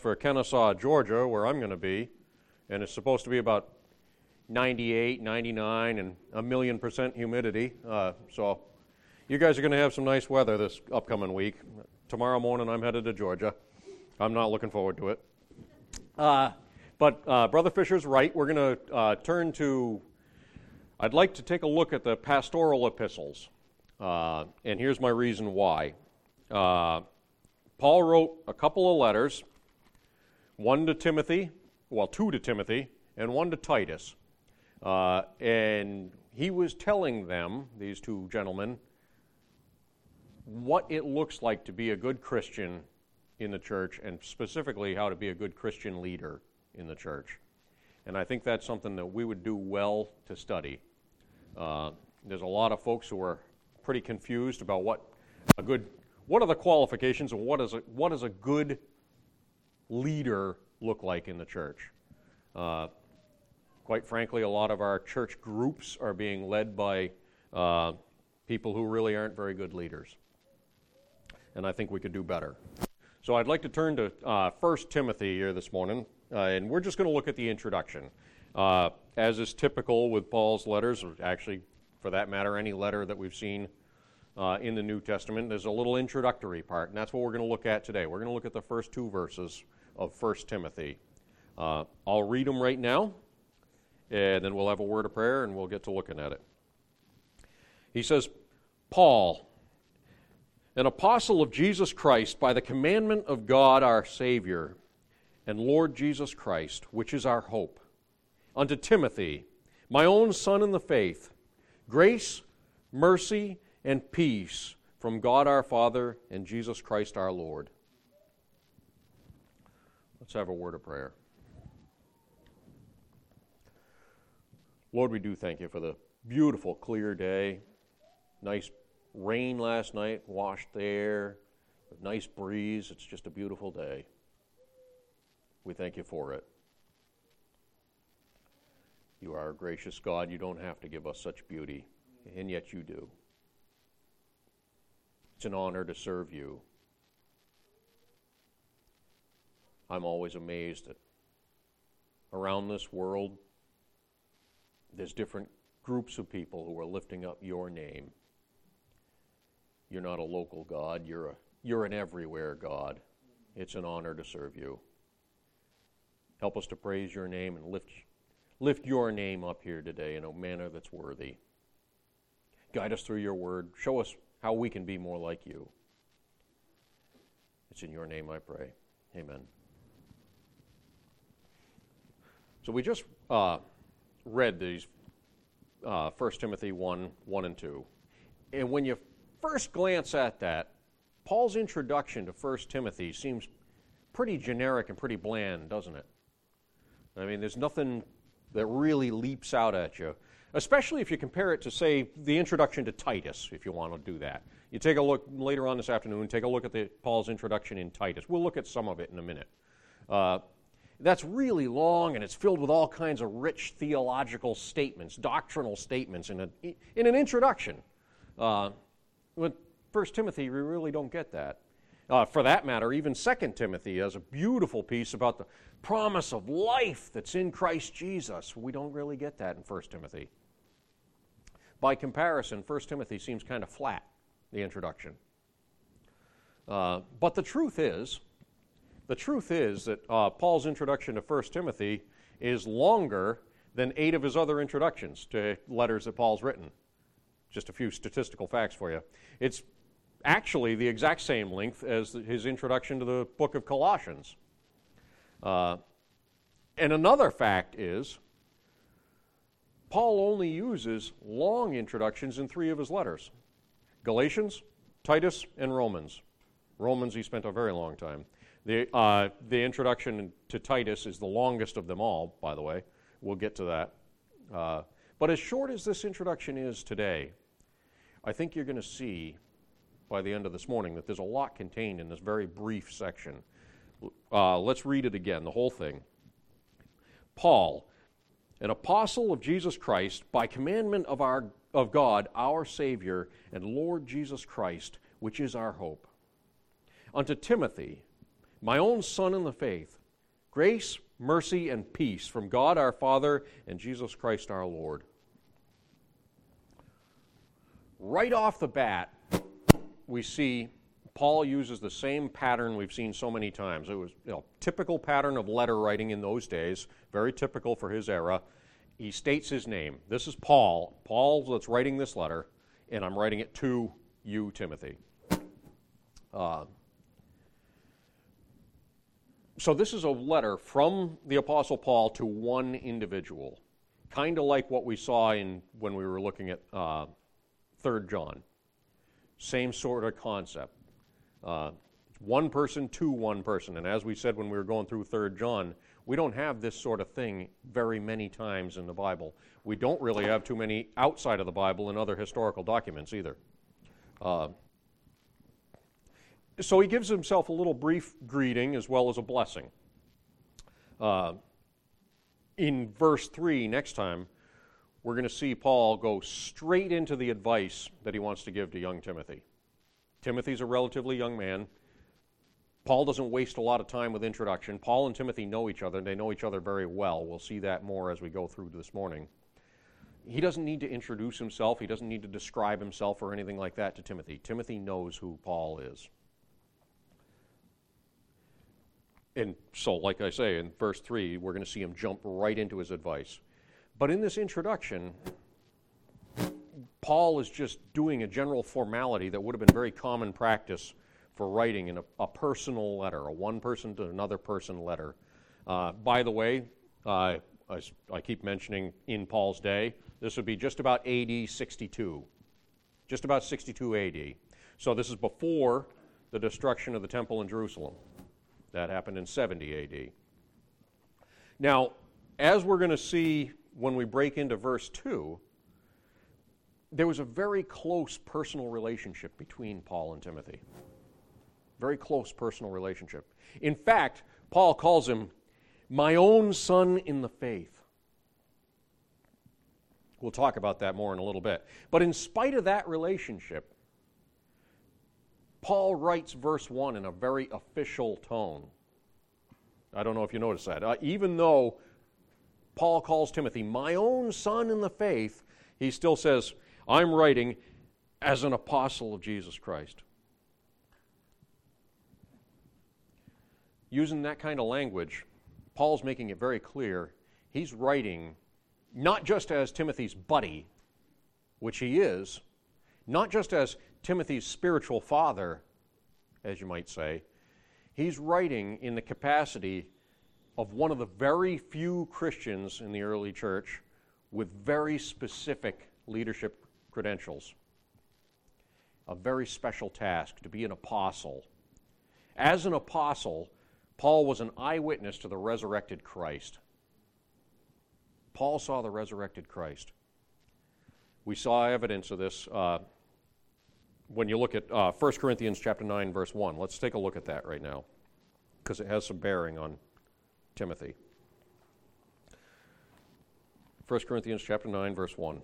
For Kennesaw, Georgia, where I'm going to be, and it's supposed to be about 98, 99, and 1,000,000% humidity, so you guys are going to have some nice weather this upcoming week. Tomorrow morning I'm headed to Georgia. I'm not looking forward to it. But Brother Fisher's right. We're going to turn to, I'd like to take a look at the pastoral epistles, and here's my reason why. Paul wrote a couple of letters, two to Timothy, and one to Titus. And he was telling them, these two gentlemen, what it looks like to be a good Christian in the church, and specifically how to be a good Christian leader in the church. And I think that's something that we would do well to study. There's a lot of folks who are pretty confused about what are the qualifications and what does a good leader look like in the church? Quite frankly, a lot of our church groups are being led by people who really aren't very good leaders. And I think we could do better. So I'd like to turn to 1 Timothy here this morning, and we're just going to look at the introduction. As is typical with Paul's letters, or actually, for that matter, any letter that we've seen in the New Testament, there's a little introductory part, and that's what we're going to look at today. We're going to look at the first two verses of 1 Timothy. I'll read them right now, and then we'll have a word of prayer, and we'll get to looking at it. He says, Paul, an apostle of Jesus Christ by the commandment of God our Savior and Lord Jesus Christ, which is our hope, unto Timothy, my own son in the faith, grace, mercy, and peace from God our Father and Jesus Christ our Lord. Let's have a word of prayer. Lord, we do thank you for the beautiful, clear day. Nice rain last night, washed the air, nice breeze. It's just a beautiful day. We thank you for it. You are a gracious God. You don't have to give us such beauty, and yet you do. It's an honor to serve you. I'm always amazed that around this world, there's different groups of people who are lifting up your name. You're not a local God. You're an everywhere God. It's an honor to serve you. Help us to praise your name and lift your name up here today in a manner that's worthy. Guide us through your word. Show us how we can be more like you. It's in your name I pray. Amen. So we just read these 1 Timothy 1 and 2. And when you first glance at that, Paul's introduction to 1 Timothy seems pretty generic and pretty bland, doesn't it? I mean, there's nothing that really leaps out at you, especially if you compare it to, say, the introduction to Titus, if you want to do that. You take a look later on this afternoon, take a look at Paul's introduction in Titus. We'll look at some of it in a minute. That's really long, and it's filled with all kinds of rich theological statements, doctrinal statements in an introduction. With 1 Timothy, we really don't get that. For that matter, even 2 Timothy has a beautiful piece about the promise of life that's in Christ Jesus. We don't really get that in 1 Timothy. By comparison, 1 Timothy seems kind of flat, the introduction. But the truth is that Paul's introduction to 1 Timothy is longer than 8 of his other introductions to letters that Paul's written. Just a few statistical facts for you. It's actually the exact same length as his introduction to the book of Colossians. And another fact is, Paul only uses long introductions in 3 of his letters. Galatians, Titus, and Romans. Romans he spent a very long time. The introduction to Titus is the longest of them all, by the way. We'll get to that. But as short as this introduction is today, I think you're going to see by the end of this morning that there's a lot contained in this very brief section. Let's read it again, the whole thing. Paul, an apostle of Jesus Christ, by commandment of God, our Savior, and Lord Jesus Christ, which is our hope. Unto Timothy, my own son in the faith, grace, mercy, and peace from God our Father and Jesus Christ our Lord. Right off the bat, we see Paul uses the same pattern we've seen so many times. It was typical pattern of letter writing in those days, very typical for his era. He states his name. This is Paul. Paul that's writing this letter, and I'm writing it to you, Timothy. So this is a letter from the Apostle Paul to one individual, kind of like what we saw when we were looking at 3 John. Same sort of concept. One person to one person. And as we said when we were going through 3 John, we don't have this sort of thing very many times in the Bible. We don't really have too many outside of the Bible and other historical documents either. So he gives himself a little brief greeting as well as a blessing. In verse 3 next time, we're going to see Paul go straight into the advice that he wants to give to young Timothy. Timothy's a relatively young man. Paul doesn't waste a lot of time with introduction. Paul and Timothy know each other, and they know each other very well. We'll see that more as we go through this morning. He doesn't need to introduce himself. He doesn't need to describe himself or anything like that to Timothy. Timothy knows who Paul is. And so, like I say, in verse 3, we're going to see him jump right into his advice. But in this introduction, Paul is just doing a general formality that would have been very common practice for writing in a personal letter, a one person to another person letter. By the way, I keep mentioning in Paul's day, this would be just about AD 62. Just about 62 AD. So this is before the destruction of the temple in Jerusalem. That happened in 70 AD. Now, as we're going to see when we break into verse 2, there was a very close personal relationship between Paul and Timothy. Very close personal relationship. In fact, Paul calls him my own son in the faith. We'll talk about that more in a little bit. But in spite of that relationship, Paul writes verse 1 in a very official tone. I don't know if you noticed that. Even though Paul calls Timothy my own son in the faith, he still says, I'm writing as an apostle of Jesus Christ. Using that kind of language, Paul's making it very clear he's writing not just as Timothy's buddy, which he is, not just as Timothy's spiritual father, as you might say, he's writing in the capacity of one of the very few Christians in the early church with very specific leadership credentials. A very special task to be an apostle. As an apostle, Paul was an eyewitness to the resurrected Christ. Paul saw the resurrected Christ. We saw evidence of this when you look at 1 Corinthians chapter 9, verse 1. Let's take a look at that right now because it has some bearing on Timothy. 1 Corinthians chapter 9, verse 1.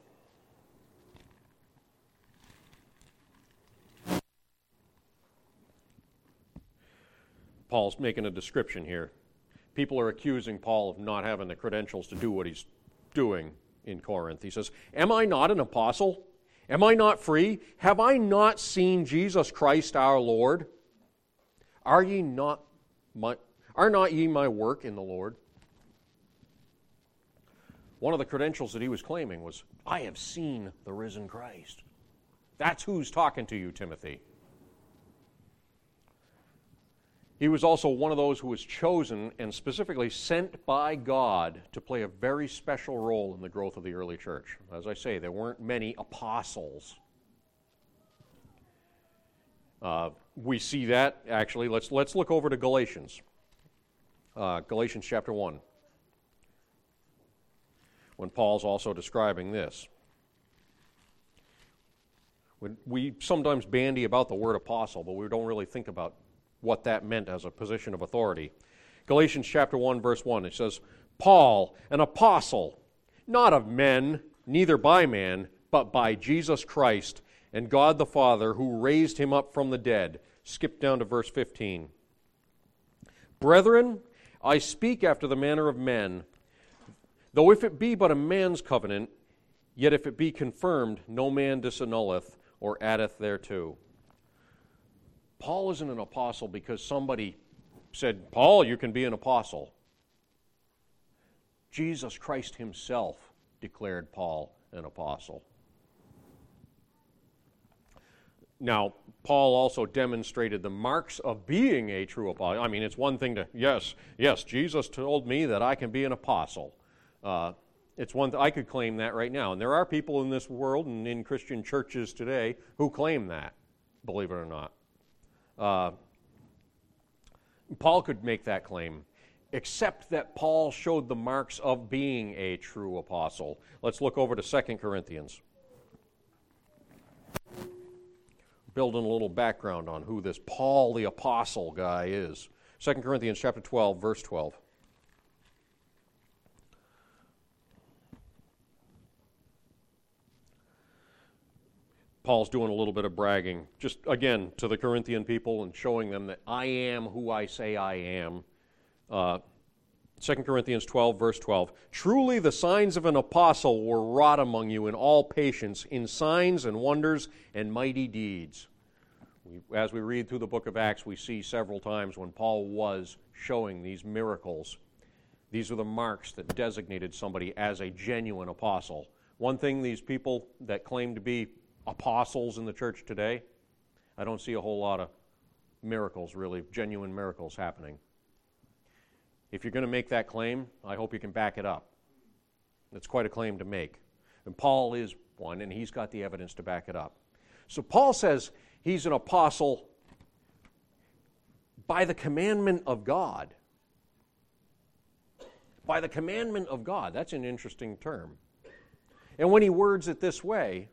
Paul's making a description here. People are accusing Paul of not having the credentials to do what he's doing in Corinth. He says, am I not an apostle? Am I not free? Have I not seen Jesus Christ our Lord? Are not ye my work in the Lord? One of the credentials that he was claiming was, I have seen the risen Christ. That's who's talking to you, Timothy. He was also one of those who was chosen and specifically sent by God to play a very special role in the growth of the early church. As I say, there weren't many apostles. We see that, actually. Let's look over to Galatians. Galatians chapter 1, when Paul's also describing this. We sometimes bandy about the word apostle, but we don't really think about what that meant as a position of authority. Galatians chapter 1, verse 1, it says, Paul, an apostle, not of men, neither by man, but by Jesus Christ and God the Father, who raised him up from the dead. Skip down to verse 15. Brethren, I speak after the manner of men, though if it be but a man's covenant, yet if it be confirmed, no man disannulleth or addeth thereto. Paul isn't an apostle because somebody said, Paul, you can be an apostle. Jesus Christ himself declared Paul an apostle. Now, Paul also demonstrated the marks of being a true apostle. I mean, it's one thing to, yes, Jesus told me that I can be an apostle. It's one I could claim that right now. And there are people in this world and in Christian churches today who claim that, believe it or not. Paul could make that claim, except that Paul showed the marks of being a true apostle. Let's look over to 2 Corinthians. Building a little background on who this Paul the apostle guy is. 2 Corinthians chapter 12, verse 12. Paul's doing a little bit of bragging, just again to the Corinthian people and showing them that I am who I say I am. 2 Corinthians 12, verse 12. Truly the signs of an apostle were wrought among you in all patience, in signs and wonders and mighty deeds. As we read through the book of Acts, we see several times when Paul was showing these miracles. These are the marks that designated somebody as a genuine apostle. One thing these people that claim to be apostles in the church today, I don't see a whole lot of miracles, really, genuine miracles happening. If you're going to make that claim, I hope you can back it up. It's quite a claim to make. And Paul is one, and he's got the evidence to back it up. So Paul says he's an apostle by the commandment of God. By the commandment of God. That's an interesting term. And when he words it this way,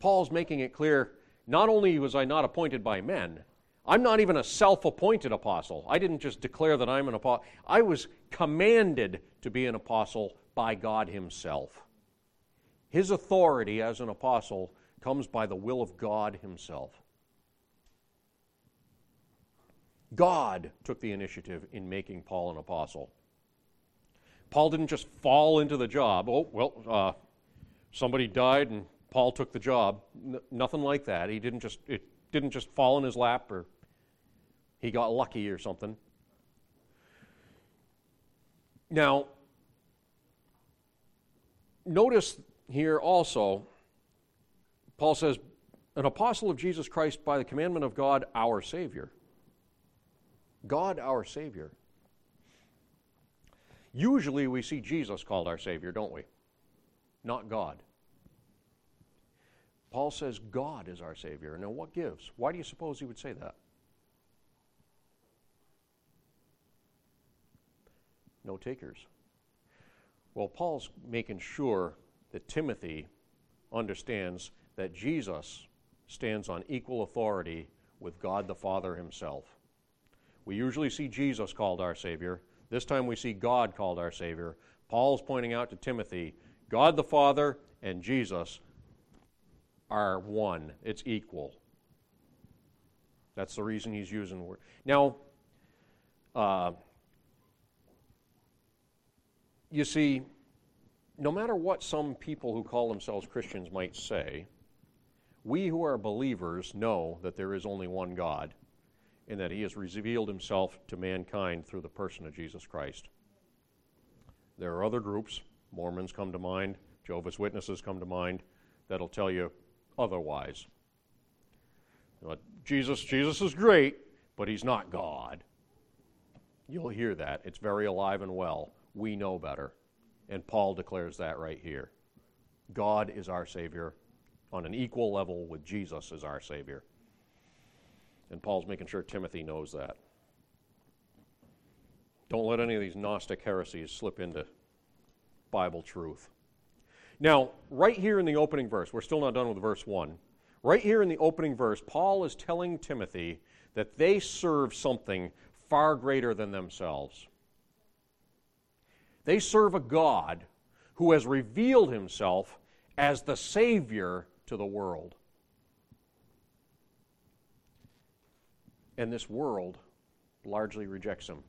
Paul's making it clear, not only was I not appointed by men, I'm not even a self-appointed apostle. I didn't just declare that I'm an apostle. I was commanded to be an apostle by God himself. His authority as an apostle comes by the will of God himself. God took the initiative in making Paul an apostle. Paul didn't just fall into the job. Oh, well, somebody died and Paul took the job. Nothing like that. It didn't just fall in his lap or he got lucky or something. Now, notice here also, Paul says, an apostle of Jesus Christ by the commandment of God, our Savior. God, our Savior. Usually we see Jesus called our Savior, don't we? Not God. Paul says God is our Savior. Now what gives? Why do you suppose he would say that? No takers. Well, Paul's making sure that Timothy understands that Jesus stands on equal authority with God the Father himself. We usually see Jesus called our Savior. This time we see God called our Savior. Paul's pointing out to Timothy, God the Father and Jesus are one. It's equal. That's the reason he's using the word. Now, you see, no matter what some people who call themselves Christians might say, we who are believers know that there is only one God and that he has revealed himself to mankind through the person of Jesus Christ. There are other groups, Mormons come to mind, Jehovah's Witnesses come to mind, that'll tell you otherwise. Jesus is great, but he's not God. You'll hear that. It's very alive and well. We know better. And Paul declares that right here. God is our Savior on an equal level with Jesus as our Savior. And Paul's making sure Timothy knows that. Don't let any of these Gnostic heresies slip into Bible truth. Now, right here in the opening verse, we're still not done with verse 1. Right here in the opening verse, Paul is telling Timothy that they serve something far greater than themselves. They serve a God who has revealed himself as the Savior to the world. And this world largely rejects them,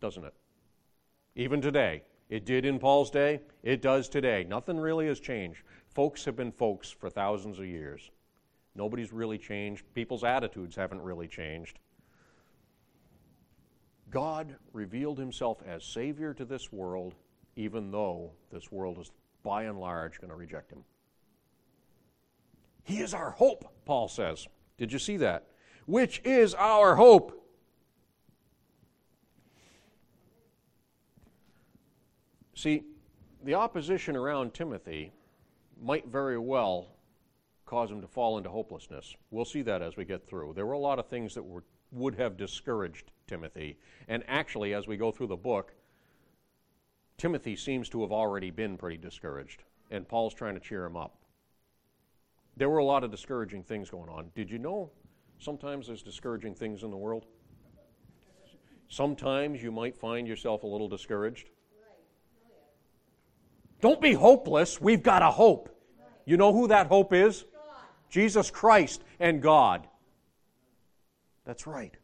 doesn't it? Even today. It did in Paul's day. It does today. Nothing really has changed. Folks have been folks for thousands of years. Nobody's really changed. People's attitudes haven't really changed. God revealed himself as Savior to this world, even though this world is by and large going to reject him. He is our hope, Paul says. Did you see that? Which is our hope. See, the opposition around Timothy might very well cause him to fall into hopelessness. We'll see that as we get through. There were a lot of things that would have discouraged Timothy. And actually, as we go through the book, Timothy seems to have already been pretty discouraged. And Paul's trying to cheer him up. There were a lot of discouraging things going on. Did you know sometimes there's discouraging things in the world? Sometimes you might find yourself a little discouraged. Don't be hopeless. We've got a hope. You know who that hope is? God. Jesus Christ and God. That's right.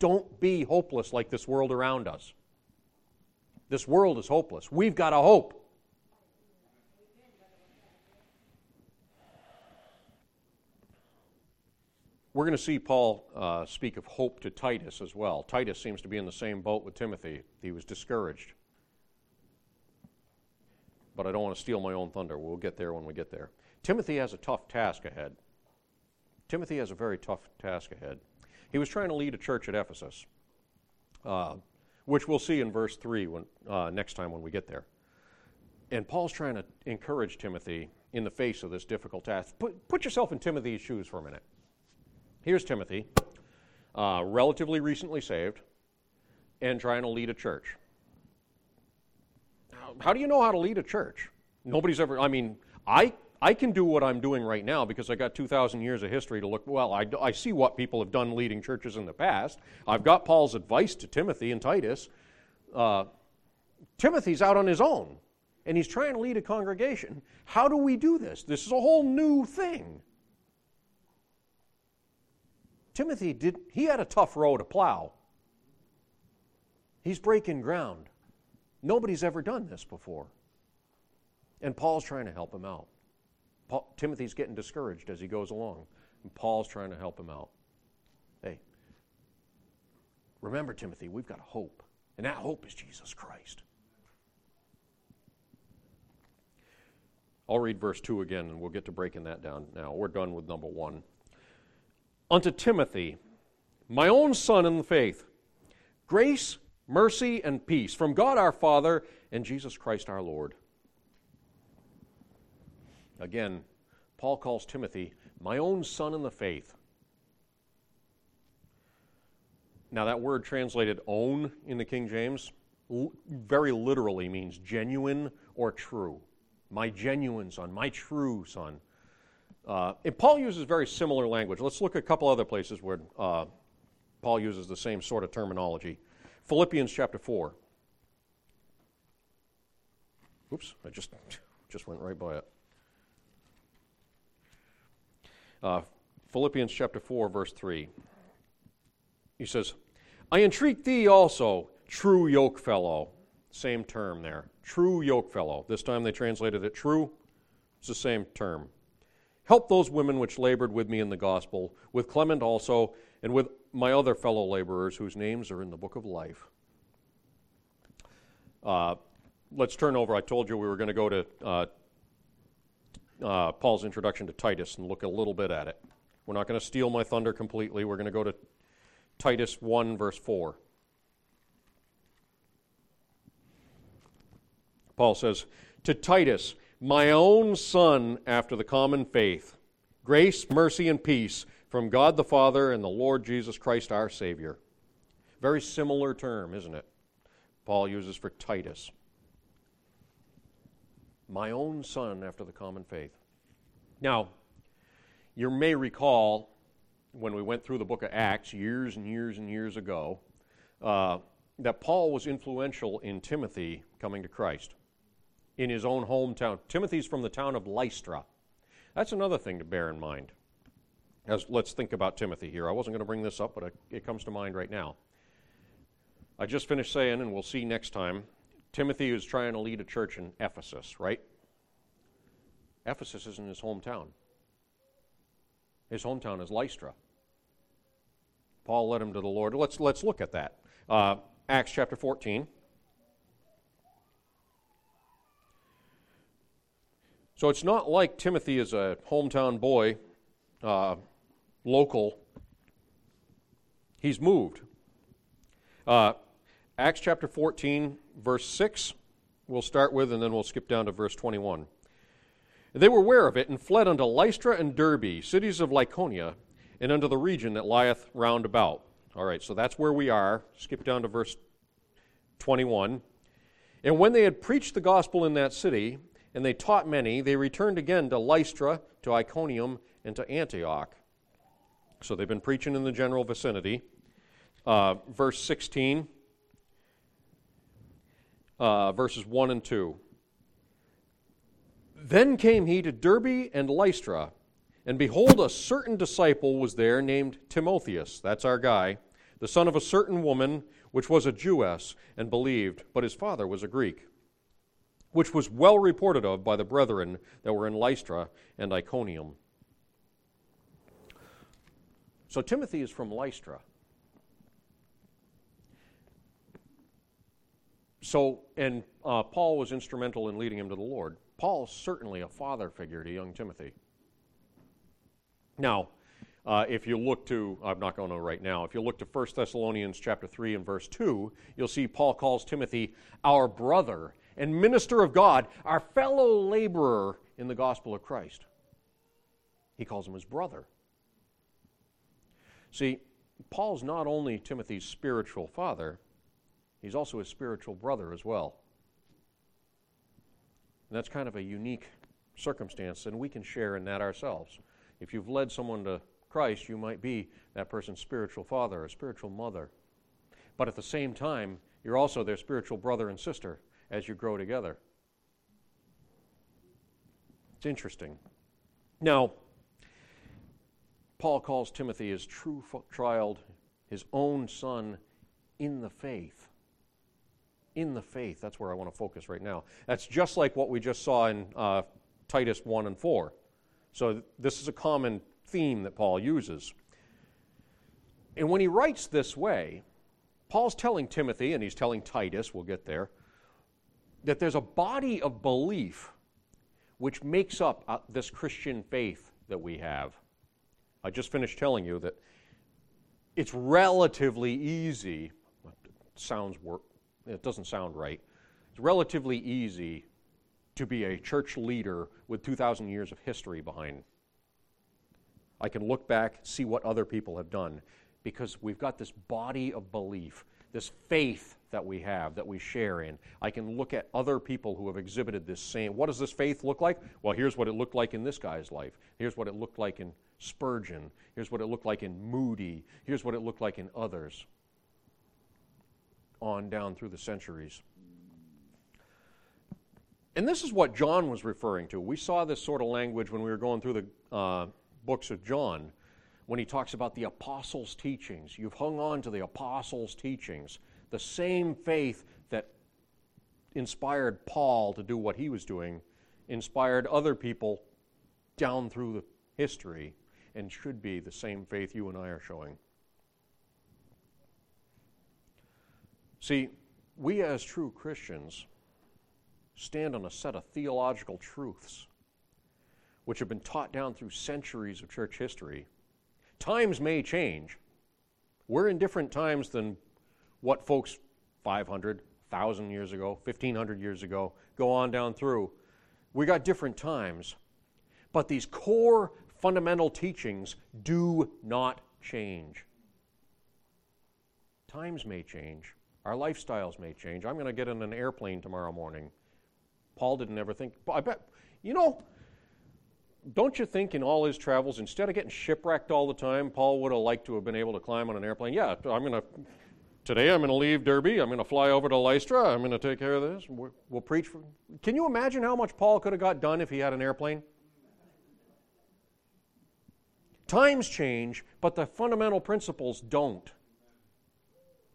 Don't be hopeless like this world around us. This world is hopeless. We've got a hope. We're going to see Paul speak of hope to Titus as well. Titus seems to be in the same boat with Timothy. He was discouraged. But I don't want to steal my own thunder. We'll get there when we get there. Timothy has a tough task ahead. Timothy has a very tough task ahead. He was trying to lead a church at Ephesus, which we'll see in verse 3 next time when we get there. And Paul's trying to encourage Timothy in the face of this difficult task. Put yourself in Timothy's shoes for a minute. Here's Timothy, relatively recently saved, and trying to lead a church. How do you know how to lead a church? Nobody's ever, I can do what I'm doing right now because I got 2,000 years of history to look, I see what people have done leading churches in the past. I've got Paul's advice to Timothy and Titus. Timothy's out on his own, and he's trying to lead a congregation. How do we do this? This is a whole new thing. Timothy had a tough row to plow. He's breaking ground. Nobody's ever done this before. And Paul's trying to help him out. Timothy's getting discouraged as he goes along. And Paul's trying to help him out. Hey, remember, Timothy, we've got a hope. And that hope is Jesus Christ. I'll read verse 2 again, and we'll get to breaking that down now. We're done with number 1. Unto Timothy, my own son in the faith, grace, mercy, and peace from God our Father and Jesus Christ our Lord. Again, Paul calls Timothy, my own son in the faith. Now that word translated own in the King James very literally means genuine or true. My genuine son, my true son. And Paul uses very similar language. Let's look at a couple other places where Paul uses the same sort of terminology. Philippians chapter 4. Oops, I just went right by it. Philippians chapter 4, verse 3. He says, I entreat thee also, true yokefellow. Same term there. True yokefellow. This time they translated it true. It's the same term. Help those women which labored with me in the gospel, with Clement also, and with my other fellow laborers whose names are in the book of life. Let's turn over. I told you we were going to go to Paul's introduction to Titus and look a little bit at it. We're not going to steal my thunder completely. We're going to go to Titus 1, verse 4. Paul says, to Titus, my own son after the common faith, grace, mercy, and peace, from God the Father and the Lord Jesus Christ our Savior. Very similar term, isn't it? Paul uses for Titus. My own son after the common faith. Now, you may recall when we went through the book of Acts years and years and years ago that Paul was influential in Timothy coming to Christ in his own hometown. Timothy's from the town of Lystra. That's another thing to bear in mind. Let's think about Timothy here. I wasn't going to bring this up, but it comes to mind right now. I just finished saying, and we'll see next time, Timothy is trying to lead a church in Ephesus, right? Ephesus isn't his hometown. His hometown is Lystra. Paul led him to the Lord. Let's look at that. Acts chapter 14. So it's not like Timothy is a hometown boy, local. He's moved. Acts chapter 14, verse 6, we'll start with, and then we'll skip down to verse 21. They were aware of it and fled unto Lystra and Derbe, cities of Lycaonia, and unto the region that lieth round about. All right, so that's where we are. Skip down to verse 21. And when they had preached the gospel in that city, and they taught many, they returned again to Lystra, to Iconium, and to Antioch. So they've been preaching in the general vicinity. Verse 16, verses 1 and 2. Then came he to Derbe and Lystra, and behold, a certain disciple was there named Timotheus, that's our guy, the son of a certain woman, which was a Jewess, and believed, but his father was a Greek, which was well reported of by the brethren that were in Lystra and Iconium. So Timothy is from Lystra. So Paul was instrumental in leading him to the Lord. Paul's certainly a father figure to young Timothy. Now, if you look to 1 Thessalonians chapter 3 and verse 2, you'll see Paul calls Timothy our brother and minister of God, our fellow laborer in the gospel of Christ. He calls him his brother. See, Paul's not only Timothy's spiritual father, he's also his spiritual brother as well. And that's kind of a unique circumstance, and we can share in that ourselves. If you've led someone to Christ, you might be that person's spiritual father or spiritual mother. But at the same time, you're also their spiritual brother and sister as you grow together. It's interesting. Now, Paul calls Timothy his true child, his own son in the faith. In the faith, that's where I want to focus right now. That's just like what we just saw in Titus 1 and 4. So this is a common theme that Paul uses. And when he writes this way, Paul's telling Timothy, and he's telling Titus, we'll get there, that there's a body of belief which makes up this Christian faith that we have. I just finished telling you that it's relatively easy. It doesn't sound right. It's relatively easy to be a church leader with 2,000 years of history behind. I can look back, see what other people have done, because we've got this body of belief, this faith that we have, that we share in. I can look at other people who have exhibited this same. What does this faith look like? Well, here's what it looked like in this guy's life. Here's what it looked like in Spurgeon. Here's what it looked like in Moody. Here's what it looked like in others. On down through the centuries. And this is what John was referring to. We saw this sort of language when we were going through the books of John, when he talks about the apostles' teachings. You've hung on to the apostles' teachings, the same faith that inspired Paul to do what he was doing, inspired other people down through the history, and should be the same faith you and I are showing. See, we as true Christians stand on a set of theological truths which have been taught down through centuries of church history. Times may change. We're in different times than what folks 500, 1,000 years ago, 1,500 years ago, go on down through. We got different times. But these core fundamental teachings do not change. Times may change. Our lifestyles may change. I'm going to get in an airplane tomorrow morning. Paul didn't ever think. I bet, don't you think in all his travels, instead of getting shipwrecked all the time, Paul would have liked to have been able to climb on an airplane? Yeah, today I'm going to leave Derby. I'm going to fly over to Lystra. I'm going to take care of this. We'll preach. Can you imagine how much Paul could have got done if he had an airplane? Times change, but the fundamental principles don't.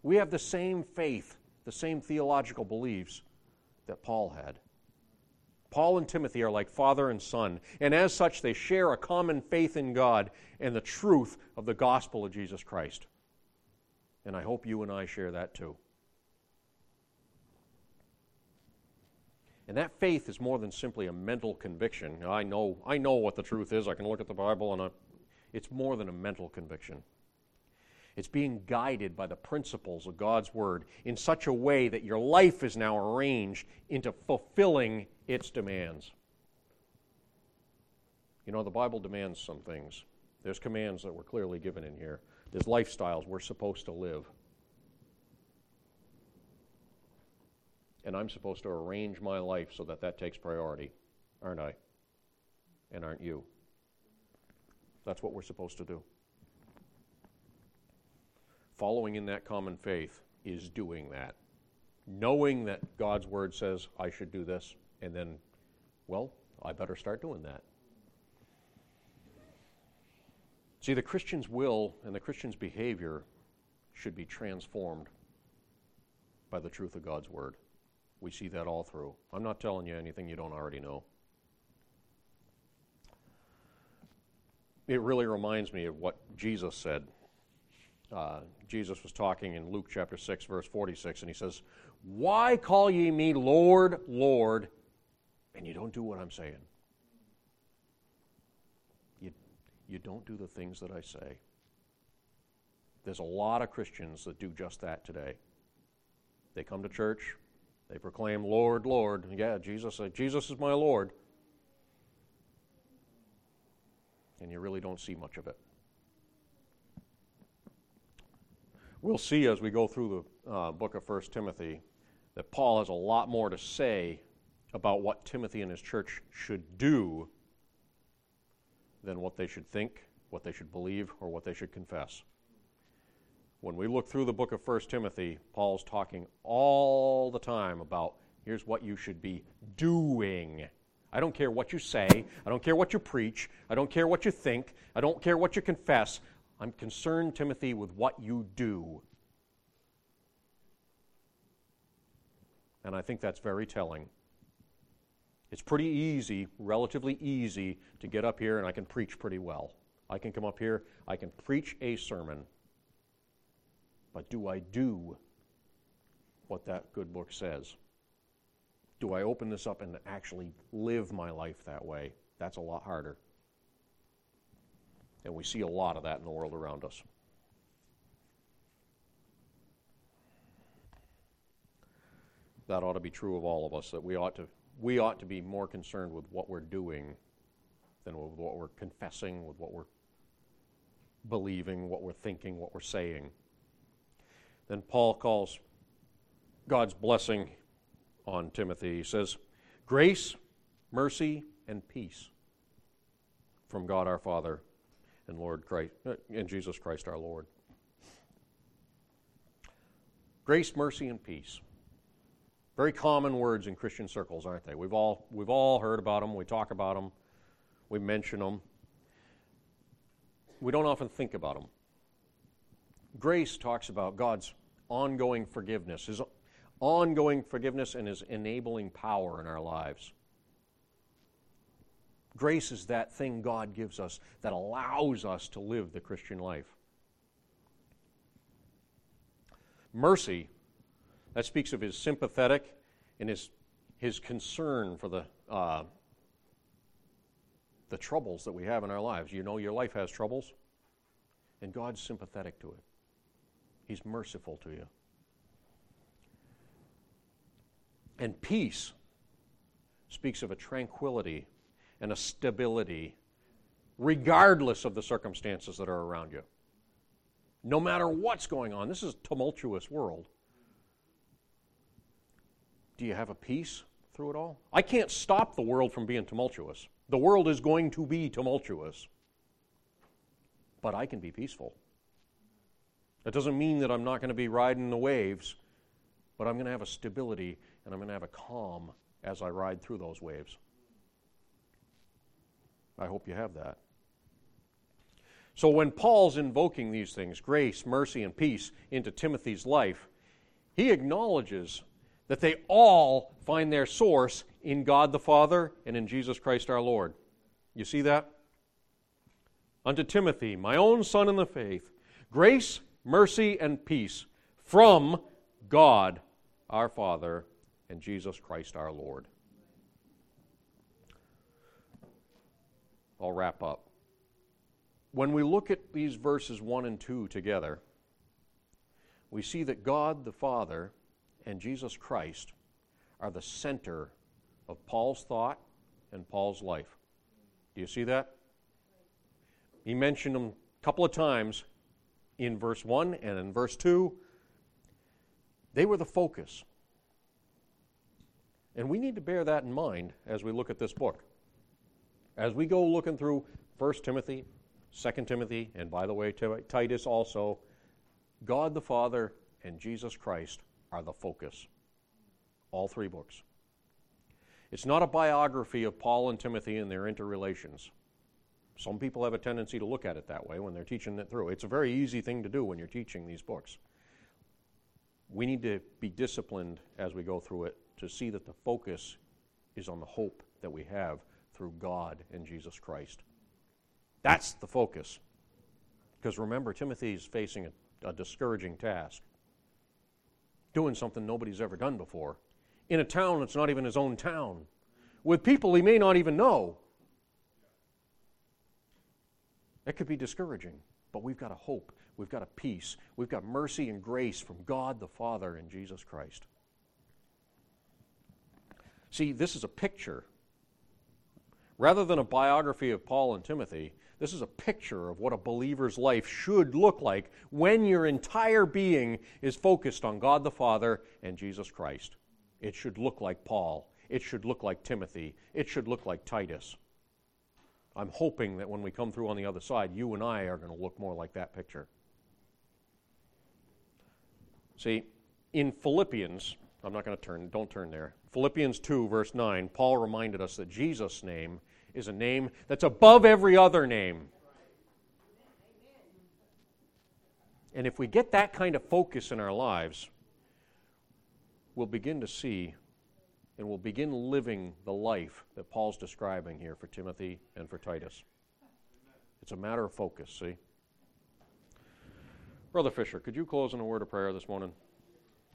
We have the same faith, the same theological beliefs that Paul had. Paul and Timothy are like father and son, and as such they share a common faith in God and the truth of the gospel of Jesus Christ. And I hope you and I share that too. And that faith is more than simply a mental conviction. I know what the truth is. I can look at the Bible and it's more than a mental conviction. It's being guided by the principles of God's Word in such a way that your life is now arranged into fulfilling its demands. You know, the Bible demands some things. There's commands that were clearly given in here. There's lifestyles we're supposed to live. And I'm supposed to arrange my life so that that takes priority, aren't I? And aren't you? That's what we're supposed to do. Following in that common faith is doing that. Knowing that God's Word says, I should do this, and then, well, I better start doing that. See, the Christian's will and the Christian's behavior should be transformed by the truth of God's Word. We see that all through. I'm not telling you anything you don't already know. It really reminds me of what Jesus said. Jesus was talking in Luke chapter 6, verse 46, and he says, "Why call ye me Lord, Lord, and you don't do what I'm saying? You don't do the things that I say." There's a lot of Christians that do just that today. They come to church, they proclaim, "Lord, Lord." Yeah, Jesus is my Lord. And you really don't see much of it. We'll see as we go through the book of 1 Timothy that Paul has a lot more to say about what Timothy and his church should do than what they should think, what they should believe, or what they should confess. When we look through the book of 1 Timothy, Paul's talking all the time about here's what you should be doing. I don't care what you say. I don't care what you preach. I don't care what you think. I don't care what you confess. I'm concerned, Timothy, with what you do. And I think that's very telling. It's pretty easy, relatively easy, to get up here and I can preach pretty well. I can come up here, I can preach a sermon. But do I do what that good book says? Do I open this up and actually live my life that way? That's a lot harder. And we see a lot of that in the world around us. That ought to be true of all of us, that we ought to be more concerned with what we're doing than with what we're confessing, with what we're believing, what we're thinking, what we're saying. Then Paul calls God's blessing on Timothy. He says, "Grace, mercy, and peace from God our Father and Lord Christ, and Jesus Christ our Lord." Grace, mercy, and peace. Very common words in Christian circles, aren't they? We've all heard about them. We talk about them. We mention them. We don't often think about them. Grace talks about God's ongoing forgiveness, His ongoing forgiveness and His enabling power in our lives. Grace is that thing God gives us that allows us to live the Christian life. Mercy, that speaks of His sympathetic and His concern for the troubles that we have in our lives. You know your life has troubles, and God's sympathetic to it. He's merciful to you. And peace speaks of a tranquility and a stability, regardless of the circumstances that are around you. No matter what's going on, this is a tumultuous world. Do you have a peace through it all? I can't stop the world from being tumultuous. The world is going to be tumultuous. But I can be peaceful. That doesn't mean that I'm not going to be riding the waves, but I'm going to have a stability and I'm going to have a calm as I ride through those waves. I hope you have that. So when Paul's invoking these things, grace, mercy, and peace, into Timothy's life, he acknowledges that they all find their source in God the Father and in Jesus Christ our Lord. You see that? Unto Timothy, my own son in the faith, grace, mercy, and peace from God our Father and Jesus Christ our Lord. I'll wrap up. When we look at these verses 1 and 2 together, we see that God the Father and Jesus Christ are the center of Paul's thought and Paul's life. Do you see that? He mentioned them a couple of times in verse 1 and in verse 2. They were the focus. And we need to bear that in mind as we look at this book. As we go looking through 1 Timothy, 2 Timothy, and by the way, Titus also, God the Father and Jesus Christ are the focus. All three books. It's not a biography of Paul and Timothy and their interrelations. Some people have a tendency to look at it that way when they're teaching it through. It's a very easy thing to do when you're teaching these books. We need to be disciplined as we go through it to see that the focus is on the hope that we have through God and Jesus Christ. That's the focus. Because remember, Timothy is facing a discouraging task. Doing something nobody's ever done before. In a town that's not even his own town. With people he may not even know. That could be discouraging. But we've got a hope. We've got a peace. We've got mercy and grace from God the Father and Jesus Christ. See, this is a picture. Rather than a biography of Paul and Timothy, this is a picture of what a believer's life should look like when your entire being is focused on God the Father and Jesus Christ. It should look like Paul. It should look like Timothy. It should look like Titus. I'm hoping that when we come through on the other side, you and I are going to look more like that picture. See, in Philippians, I'm not going to turn, don't turn there. Philippians 2, verse 9, Paul reminded us that Jesus' name is a name that's above every other name. And if we get that kind of focus in our lives, we'll begin to see and we'll begin living the life that Paul's describing here for Timothy and for Titus. It's a matter of focus, see? Brother Fisher, could you close in a word of prayer this morning?